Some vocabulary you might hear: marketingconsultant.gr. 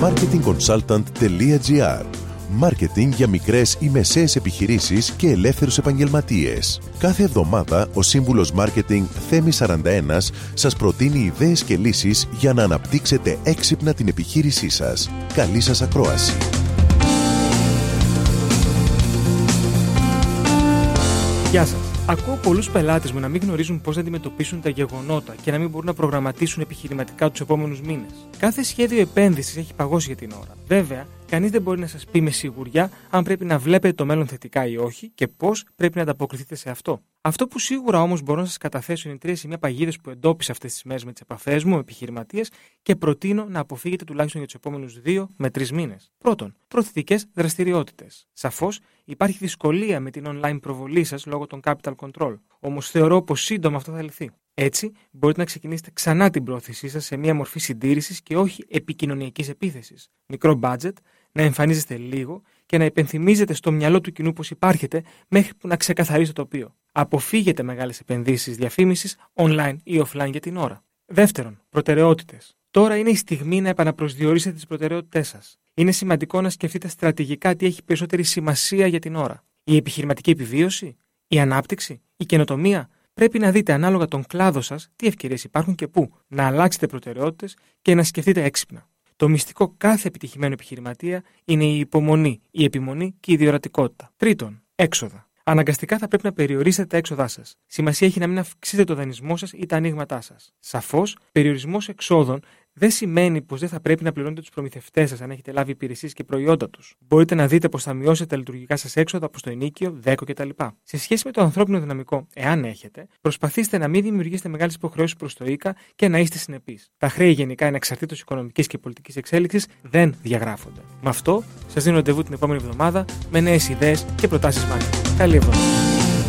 marketingconsultant.gr. Μάρκετινγκ για μικρές ή μεσαίες επιχειρήσεις και ελεύθερους επαγγελματίες. Κάθε εβδομάδα ο σύμβουλος μάρκετινγκ Θέμης Σαρανταένας σας προτείνει ιδέες και λύσεις για να αναπτύξετε έξυπνα την επιχείρησή σας. Καλή σας ακρόαση! Γεια σας. Ακούω πολλούς πελάτες μου να μην γνωρίζουν πώς να αντιμετωπίσουν τα γεγονότα και να μην μπορούν να προγραμματίσουν επιχειρηματικά τους επόμενους μήνες. Κάθε σχέδιο επένδυσης έχει παγώσει για την ώρα. Βέβαια, κανείς δεν μπορεί να σας πει με σιγουριά αν πρέπει να βλέπετε το μέλλον θετικά ή όχι και πώς πρέπει να ανταποκριθείτε σε αυτό. Αυτό που σίγουρα όμως μπορώ να σας καταθέσω είναι 3 παγίδες που εντόπισα αυτές τις μέρες με τις επαφές μου με επιχειρηματίες και προτείνω να αποφύγετε τουλάχιστον για τους επόμενους 2 με 3 μήνες. Πρώτον, προωθητικές δραστηριότητες. Σαφώς υπάρχει δυσκολία με την online προβολή σας λόγω των capital control, όμως θεωρώ πως σύντομα αυτό θα λυθεί. Έτσι, μπορείτε να ξεκινήσετε ξανά την πρόθεσή σας σε μια μορφή συντήρησης και όχι επικοινωνιακής επίθεσης. Μικρό budget, να εμφανίζεστε λίγο και να υπενθυμίζετε στο μυαλό του κοινού πως υπάρχετε μέχρι που να ξεκαθαρίσει το τοπίο. Αποφύγετε μεγάλες επενδύσεις διαφήμισης online ή offline για την ώρα. Δεύτερον, προτεραιότητες. Τώρα είναι η στιγμή να επαναπροσδιορίσετε τις προτεραιότητές σας. Είναι σημαντικό να σκεφτείτε στρατηγικά τι έχει περισσότερη σημασία για την ώρα. Η επιχειρηματική επιβίωση, η ανάπτυξη, η καινοτομία. Πρέπει να δείτε ανάλογα τον κλάδο σας τι ευκαιρίες υπάρχουν και πού, να αλλάξετε προτεραιότητες και να σκεφτείτε έξυπνα. Το μυστικό κάθε επιτυχημένου επιχειρηματία είναι η υπομονή, η επιμονή και η διορατικότητα. Τρίτον, έξοδα. Αναγκαστικά θα πρέπει να περιορίσετε τα έξοδά σας. Σημασία έχει να μην αυξήσετε το δανεισμό σας ή τα ανοίγματά σας. Σαφώς, περιορισμός εξόδων δεν σημαίνει πως δεν θα πρέπει να πληρώνετε τους προμηθευτές σας αν έχετε λάβει υπηρεσίες και προϊόντα τους. Μπορείτε να δείτε πως θα μειώσετε τα λειτουργικά σας έξοδα όπως το ενοίκιο, δέκο κτλ. Σε σχέση με το ανθρώπινο δυναμικό, εάν έχετε, προσπαθήστε να μην δημιουργήσετε μεγάλες υποχρεώσεις προς το ΙΚΑ και να είστε συνεπείς. Τα χρέη γενικά ανεξαρτήτως οικονομικής και πολιτικής εξέλιξης δεν διαγράφονται. Με αυτό, σας δίνω ραντεβού την επόμενη εβδομάδα με νέες ιδέες και προτάσεις marketing. Καλή εβδομάδα.